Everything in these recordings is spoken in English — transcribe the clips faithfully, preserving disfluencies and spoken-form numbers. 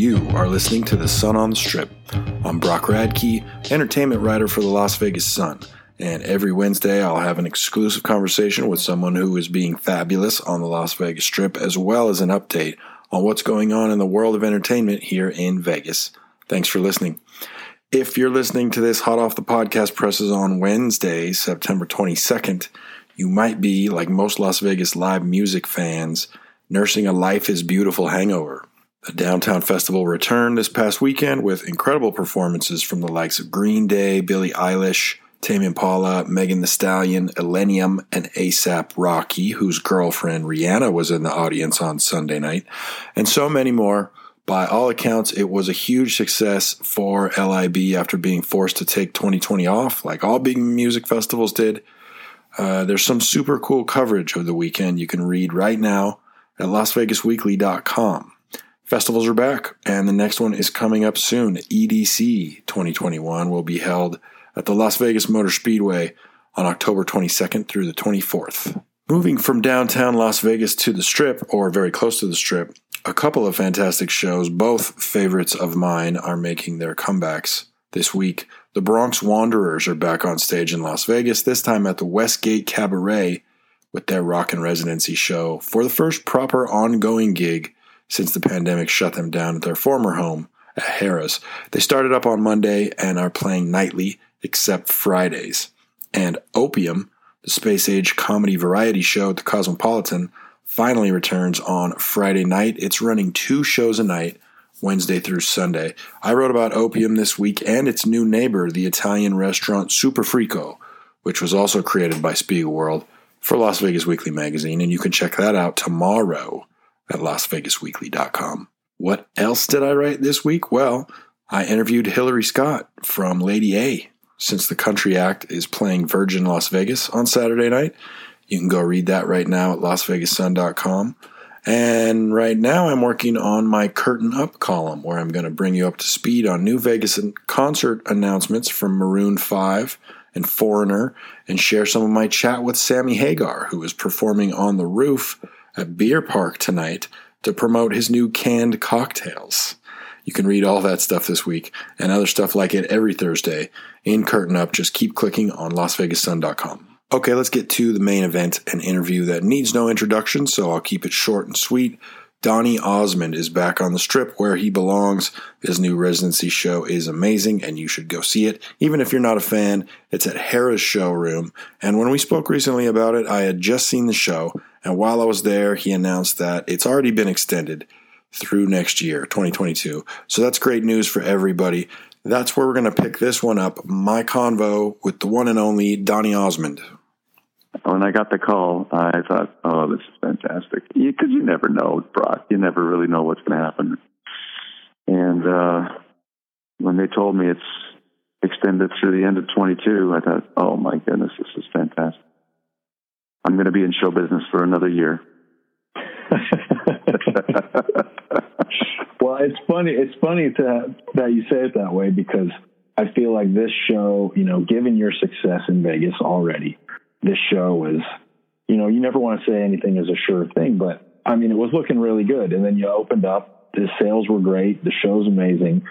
You are listening to The Sun on the Strip. I'm Brock Radke, entertainment writer for the Las Vegas Sun, and every Wednesday I'll have an exclusive conversation with someone who is being fabulous on the Las Vegas Strip, as well as an update on what's going on in the world of entertainment here in Vegas. Thanks for listening. If you're listening to this hot off the podcast presses on Wednesday, September twenty-second, you might be, like most Las Vegas live music fans, nursing a Life is Beautiful hangover. The Downtown Festival returned this past weekend with incredible performances from the likes of Green Day, Billie Eilish, Tame Impala, Megan Thee Stallion, Illenium, and ASAP Rocky, whose girlfriend Rihanna was in the audience on Sunday night, and so many more. By all accounts, it was a huge success for L I B after being forced to take twenty twenty off, like all big music festivals did. Uh, there's some super cool coverage of the weekend you can read right now at las vegas weekly dot com. Festivals are back, and the next one is coming up soon. E D C twenty twenty-one will be held at the Las Vegas Motor Speedway on October twenty-second through the twenty-fourth. Moving from downtown Las Vegas to the Strip, or very close to the Strip, a couple of fantastic shows, both favorites of mine, are making their comebacks this week. The Bronx Wanderers are back on stage in Las Vegas, this time at the Westgate Cabaret with their rock and residency show for the first proper ongoing gig since the pandemic shut them down at their former home at Harrah's. They started up on Monday and are playing nightly, except Fridays. And Opium, the space-age comedy variety show at the Cosmopolitan, finally returns on Friday night. It's running two shows a night, Wednesday through Sunday. I wrote about Opium this week and its new neighbor, the Italian restaurant Superfrico, which was also created by Spiegel World for Las Vegas Weekly magazine, and you can check that out tomorrow at las vegas weekly dot com. What else did I write this week? Well, I interviewed Hillary Scott from Lady A. Since the country act is playing Virgin Las Vegas on Saturday night, you can go read that right now at las vegas sun dot com. And right now I'm working on my Curtain Up column, where I'm going to bring you up to speed on new Vegas concert announcements from Maroon five and Foreigner, and share some of my chat with Sammy Hagar, who is performing on the roof at Beer Park tonight to promote his new canned cocktails. You can read all that stuff this week and other stuff like it every Thursday in Curtain Up. Just keep clicking on las vegas sun dot com. Okay, let's get to the main event, an interview that needs no introduction, so I'll keep it short and sweet. Donny Osmond is back on the Strip where he belongs. His new residency show is amazing, and you should go see it. Even if you're not a fan, it's at Harrah's Showroom. And when we spoke recently about it, I had just seen the show, and while I was there, he announced that it's already been extended through next year, twenty twenty-two. So that's great news for everybody. That's where we're going to pick this one up, my convo with the one and only Donny Osmond. When I got the call, I thought, oh, this is fantastic. Because you, you never know, Brock. You never really know what's going to happen. And uh, when they told me it's extended through the end of twenty-two, I thought, oh, my goodness, this is fantastic. I'm going to be in show business for another year. Well, it's funny. It's funny to, that you say it that way, because I feel like this show, you know, given your success in Vegas already, this show is, you know, you never want to say anything is a sure thing, but I mean, it was looking really good. And then you opened up, the sales were great, the show's amazing.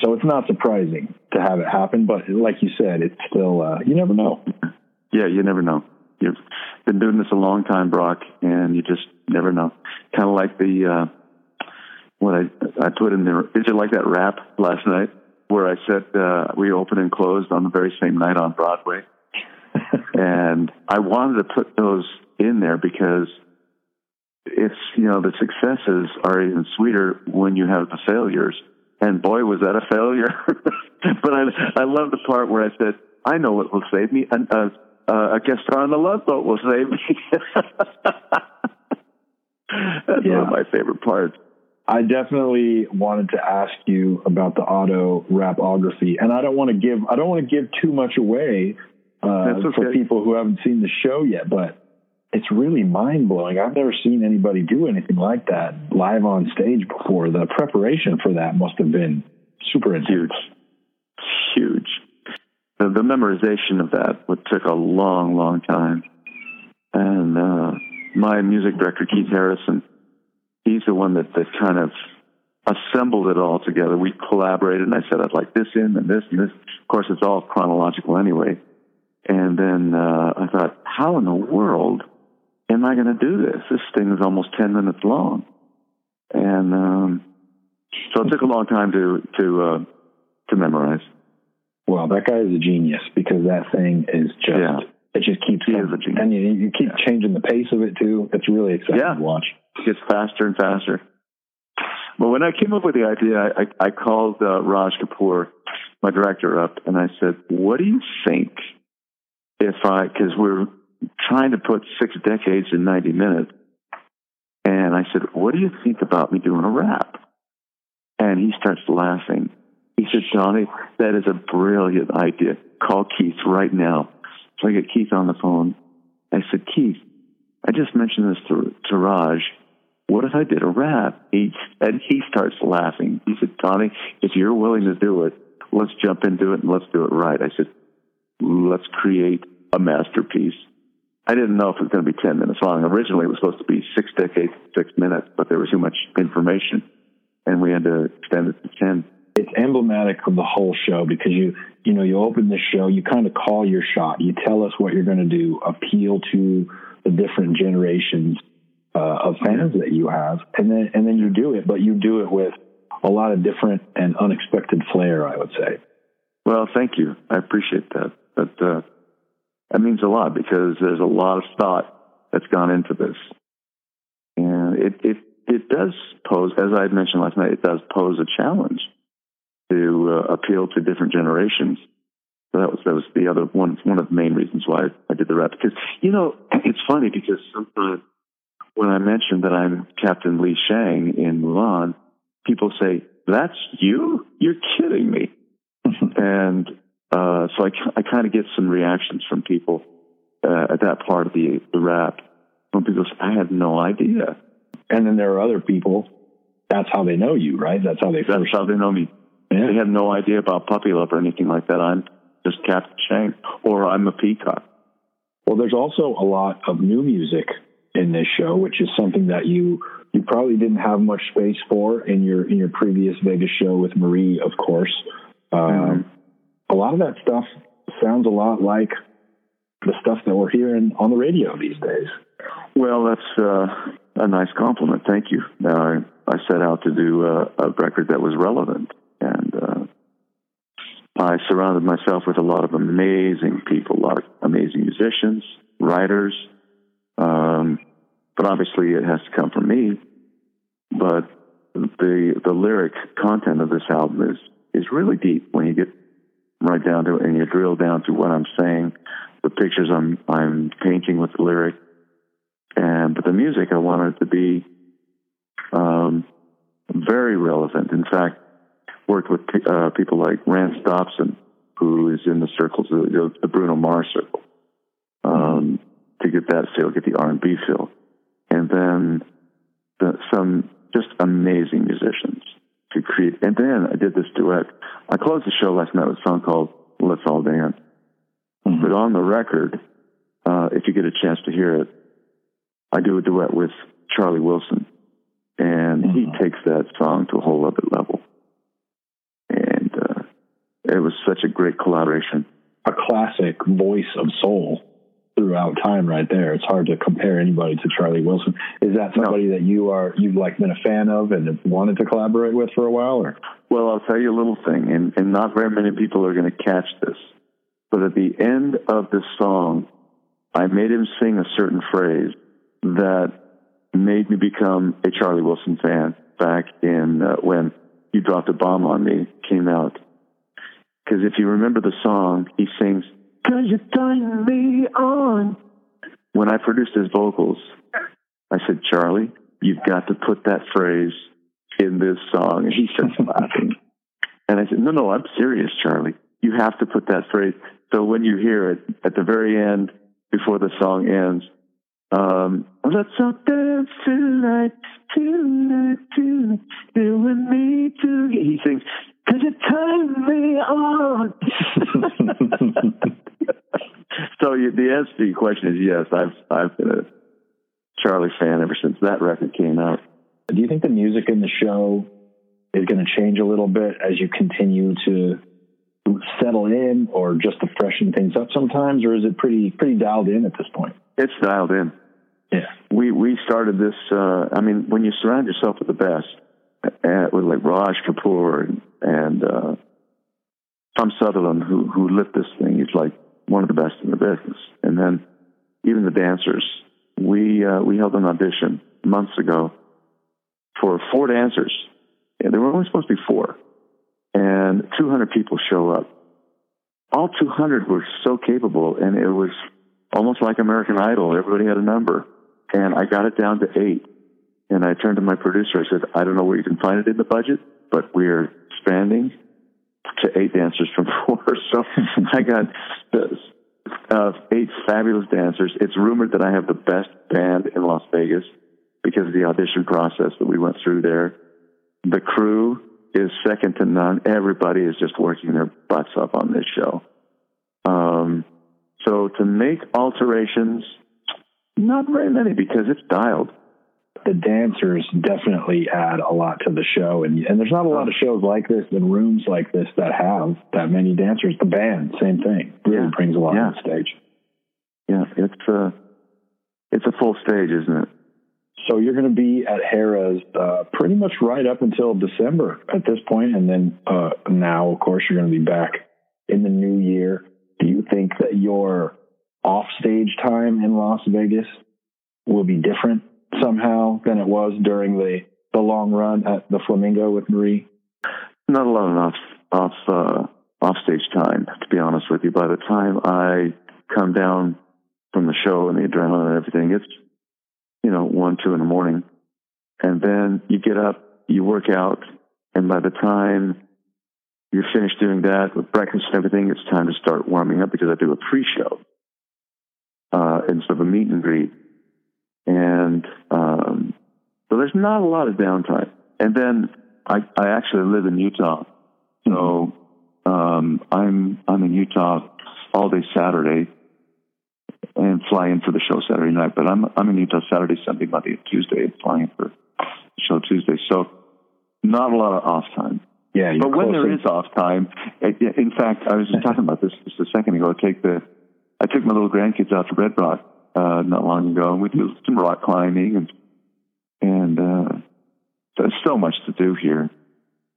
So it's not surprising to have it happen. But like you said, it's still, uh, you never know. Yeah, you never know. You've been doing this a long time, Brock, and you just never know. Kind of like the, uh, what I, I put in there, is it like that rap last night where I said uh, we opened and closed on the very same night on Broadway? And I wanted to put those in there because it's, you know, the successes are even sweeter when you have the failures. And boy, was that a failure. But I I love the part where I said, I know what will save me. And, uh, uh, a guest star on the Love Boat will save me. That's yeah. One of my favorite parts. I definitely wanted to ask you about the auto-rapography. And I don't want to give, I don't want to give too much away Uh, okay. for people who haven't seen the show yet, but it's really mind-blowing. I've never seen anybody do anything like that live on stage before. The preparation for that must have been super intense. Huge. Huge. The, the memorization of that would took a long, long time. And uh, my music director, Keith Harrison, he's the one that, that kind of assembled it all together. We collaborated, and I said, I'd like this in and this and this. Of course, it's all chronological anyway. And then uh, I thought, how in the world am I going to do this? This thing is almost ten minutes long. And um, so it took a long time to to uh, to memorize. Well, that guy is a genius, because that thing is just, yeah. it just keeps he coming. Is a genius. And you, you keep yeah. changing the pace of it, too. It's really exciting yeah. to watch. It gets faster and faster. But when I came up with the idea, I, I, I called uh, Raj Kapoor, my director, up, and I said, what do you think if I, because we're trying to put six decades in ninety minutes, and I said, what do you think about me doing a rap? And he starts laughing. He said, Donny, that is a brilliant idea. Call Keith right now. So I get Keith on the phone. I said, Keith, I just mentioned this to, to Raj. What if I did a rap? He, and he starts laughing. He said, Donny, if you're willing to do it, let's jump into it and let's do it right. I said, let's create a masterpiece. I didn't know if it was going to be ten minutes long. Originally, it was supposed to be six decades, six minutes, but there was too much information, and we had to extend it to ten. It's emblematic of the whole show, because you you know, you open the show, you kind of call your shot. You tell us what you're going to do, appeal to the different generations uh, of fans that you have, and then and then you do it, but you do it with a lot of different and unexpected flair, I would say. Well, thank you. I appreciate that. That, uh, that means a lot, because there's a lot of thought that's gone into this. And it, it, it does pose, as I mentioned last night, it does pose a challenge to uh, appeal to different generations. So that was, that was the other one, one of the main reasons why I did the rap. Because, you know, it's funny, because sometimes when I mentioned that I'm Captain Li Shang in Mulan, people say, that's you? You're kidding me. and uh, so I, I kind of get some reactions from people uh, at that part of the, the rap. When people say, I had no idea. And then there are other people, that's how they know you, right? That's how they That's first. how they know me. Yeah. They have no idea about Puppy Love or anything like that. I'm just Captain Shang, or I'm a peacock. Well, there's also a lot of new music in this show, which is something that you you probably didn't have much space for in your in your previous Vegas show with Marie, of course. Um, mm-hmm. A lot of that stuff sounds a lot like the stuff that we're hearing on the radio these days. Well, that's uh, a nice compliment. Thank you. I, I set out to do uh, a record that was relevant, and uh, I surrounded myself with a lot of amazing people, a lot of amazing musicians, writers. Um, but obviously, it has to come from me. But the the lyric content of this album is. is really deep when you get right down to it, and you drill down to what I'm saying, the pictures I'm I'm painting with the lyric, and but the music, I wanted to be um, very relevant. In fact, worked with uh, people like Rance Dobson, who is in the circles, the, the Bruno Mars circle, um, mm-hmm. to get that feel, get the R and B feel, and then the, some just amazing musicians. To create, and then I did this duet. I closed the show last night with a song called "Let's All Dance." Mm-hmm. But on the record, uh, if you get a chance to hear it, I do a duet with Charlie Wilson, and mm-hmm. he takes that song to a whole other level. And uh, it was such a great collaboration. A classic voice of soul throughout time, right there. It's hard to compare anybody to Charlie Wilson. Is that somebody no. that you are you've like been a fan of and wanted to collaborate with for a while? Or well, I'll tell you a little thing, and, and not very many people are going to catch this. But at the end of the song, I made him sing a certain phrase that made me become a Charlie Wilson fan. Back in uh, when "You Dropped a Bomb on Me" came out, because if you remember the song, he sings. Cause you turned me on. When I produced his vocals, I said, Charlie, you've got to put that phrase in this song. And he starts laughing. And I said, no, no, I'm serious, Charlie. You have to put that phrase. So when you hear it at the very end, before the song ends, um, let's all dance tonight, tonight, tonight, you and me together. He sings, cause you turned me on. So you, the answer to your question is yes. I've I've been a Charlie fan ever since that record came out. Do you think the music in the show is going to change a little bit as you continue to settle in or just to freshen things up sometimes, or is it pretty pretty dialed in at this point? It's dialed in. Yeah. We we started this, uh, I mean, when you surround yourself with the best, uh, with like Raj Kapoor and, and uh, Tom Sutherland, who, who lit this thing, he's like one of the best in the business. And then even the dancers, we uh, we held an audition months ago for four dancers. Yeah, there were only supposed to be four. And two hundred people show up. All two hundred were so capable, and it was almost like American Idol. Everybody had a number. And I got it down to eight. And I turned to my producer. I said, I don't know where you can find it in the budget, but we're expanding to eight dancers from four. So I got this, uh, eight fabulous dancers. It's rumored that I have the best band in Las Vegas because of the audition process that we went through there. The crew is second to none. Everybody is just working their butts up on this show. Um, so to make alterations, not very many because it's dialed. The dancers definitely add a lot to the show, and, and there's not a lot of shows like this and rooms like this that have that many dancers. The band, same thing, really yeah. brings a lot yeah. to the stage. Yeah, it's a, it's a full stage, isn't it? So you're going to be at Harrah's uh, pretty much right up until December at this point, and then uh, now, of course, you're going to be back in the new year. Do you think that your off-stage time in Las Vegas will be different somehow than it was during the, the long run at the Flamingo with Marie? Not a lot of off, off, uh, off-stage time, to be honest with you. By the time I come down from the show and the adrenaline and everything, it's you know, one, two in the morning. And then you get up, you work out, and by the time you're finished doing that with breakfast and everything, it's time to start warming up because I do a pre-show uh, instead of a meet and greet. And um, so there's not a lot of downtime. And then I, I actually live in Utah. So um, I'm, I'm in Utah all day Saturday and fly in for the show Saturday night. But I'm I'm in Utah Saturday, Sunday, Monday, and Tuesday, and flying in for the show Tuesday. So not a lot of off time. Yeah, but when there is off time, it, in fact, I was just talking about this just a second ago. I take the I took my little grandkids out to Red Rock uh, not long ago, and we did some rock climbing, and and uh, there's so much to do here.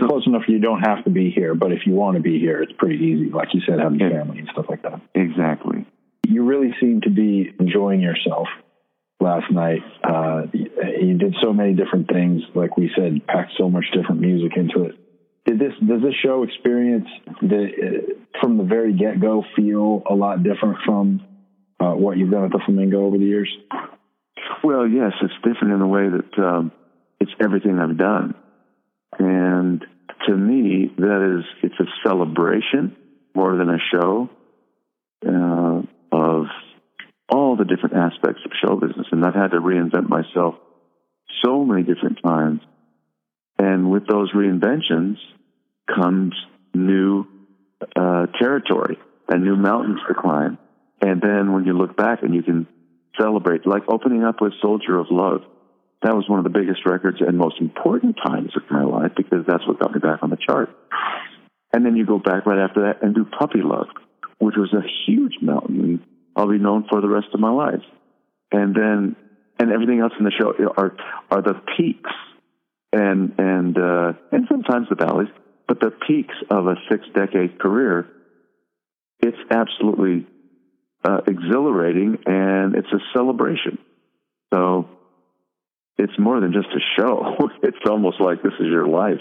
Close enough you don't have to be here, but if you want to be here, it's pretty easy. Like you said, having yeah. family and stuff like that. Exactly. You really seem to be enjoying yourself last night. Uh, you did so many different things. Like we said, packed so much different music into it. Did this, does this show experience the, from the very get-go feel a lot different from uh, what you've done at the Flamingo over the years? Well, yes, it's different in the way that um, it's everything I've done. And to me, that is, it's a celebration more than a show. Uh, of all the different aspects of show business. And I've had to reinvent myself so many different times. And with those reinventions comes new uh, territory and new mountains to climb. And then when you look back and you can celebrate, like opening up with Soldier of Love, that was one of the biggest records and most important times of my life because that's what got me back on the chart. And then you go back right after that and do Puppy Love, which was a huge mountain I'll be known for the rest of my life. And then, and everything else in the show are, are the peaks and, and, uh, and sometimes the valleys, but the peaks of a six decade career. It's absolutely, uh, exhilarating, and it's a celebration. So it's more than just a show. It's almost like this is your life.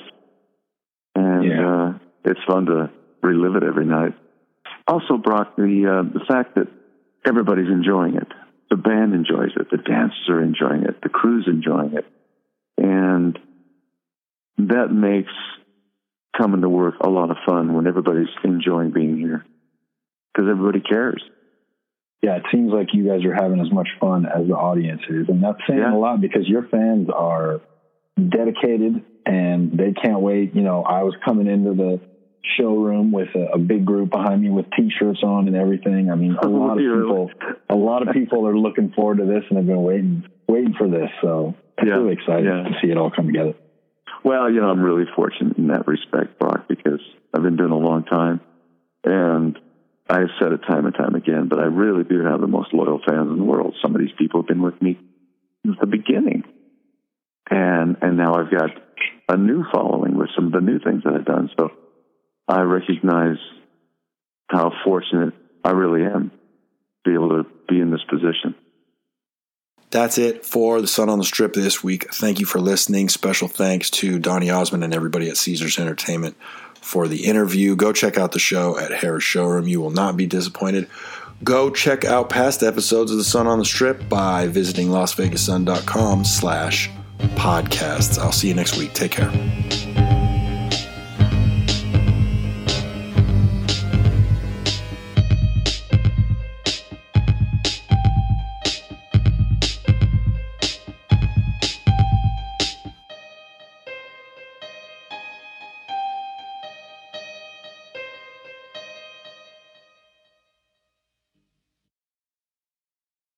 And, yeah. uh, it's fun to relive it every night. Also, Brock, the uh, the fact that everybody's enjoying it. The band enjoys it. The dancers are enjoying it. The crew's enjoying it. And that makes coming to work a lot of fun when everybody's enjoying being here because everybody cares. Yeah, it seems like you guys are having as much fun as the audience is. And that's saying yeah. a lot because your fans are dedicated and they can't wait. You know, I was coming into the showroom with a, a big group behind me with T-shirts on and everything. I mean, a lot of people, a lot of people are looking forward to this and have been waiting, waiting for this. So it's yeah, really exciting yeah. to see it all come together. Well, you know, I'm really fortunate in that respect, Brock, because I've been doing it a long time. And I've said it time and time again, but I really do have the most loyal fans in the world. Some of these people have been with me since the beginning. And and now I've got a new following with some of the new things that I've done. So I recognize how fortunate I really am to be able to be in this position. That's it for The Sun on the Strip this week. Thank you for listening. Special thanks to Donny Osmond and everybody at Caesars Entertainment for the interview. Go check out the show at Harrah's Showroom. You will not be disappointed. Go check out past episodes of The Sun on the Strip by visiting las vegas sun dot com slash podcasts. I'll see you next week. Take care.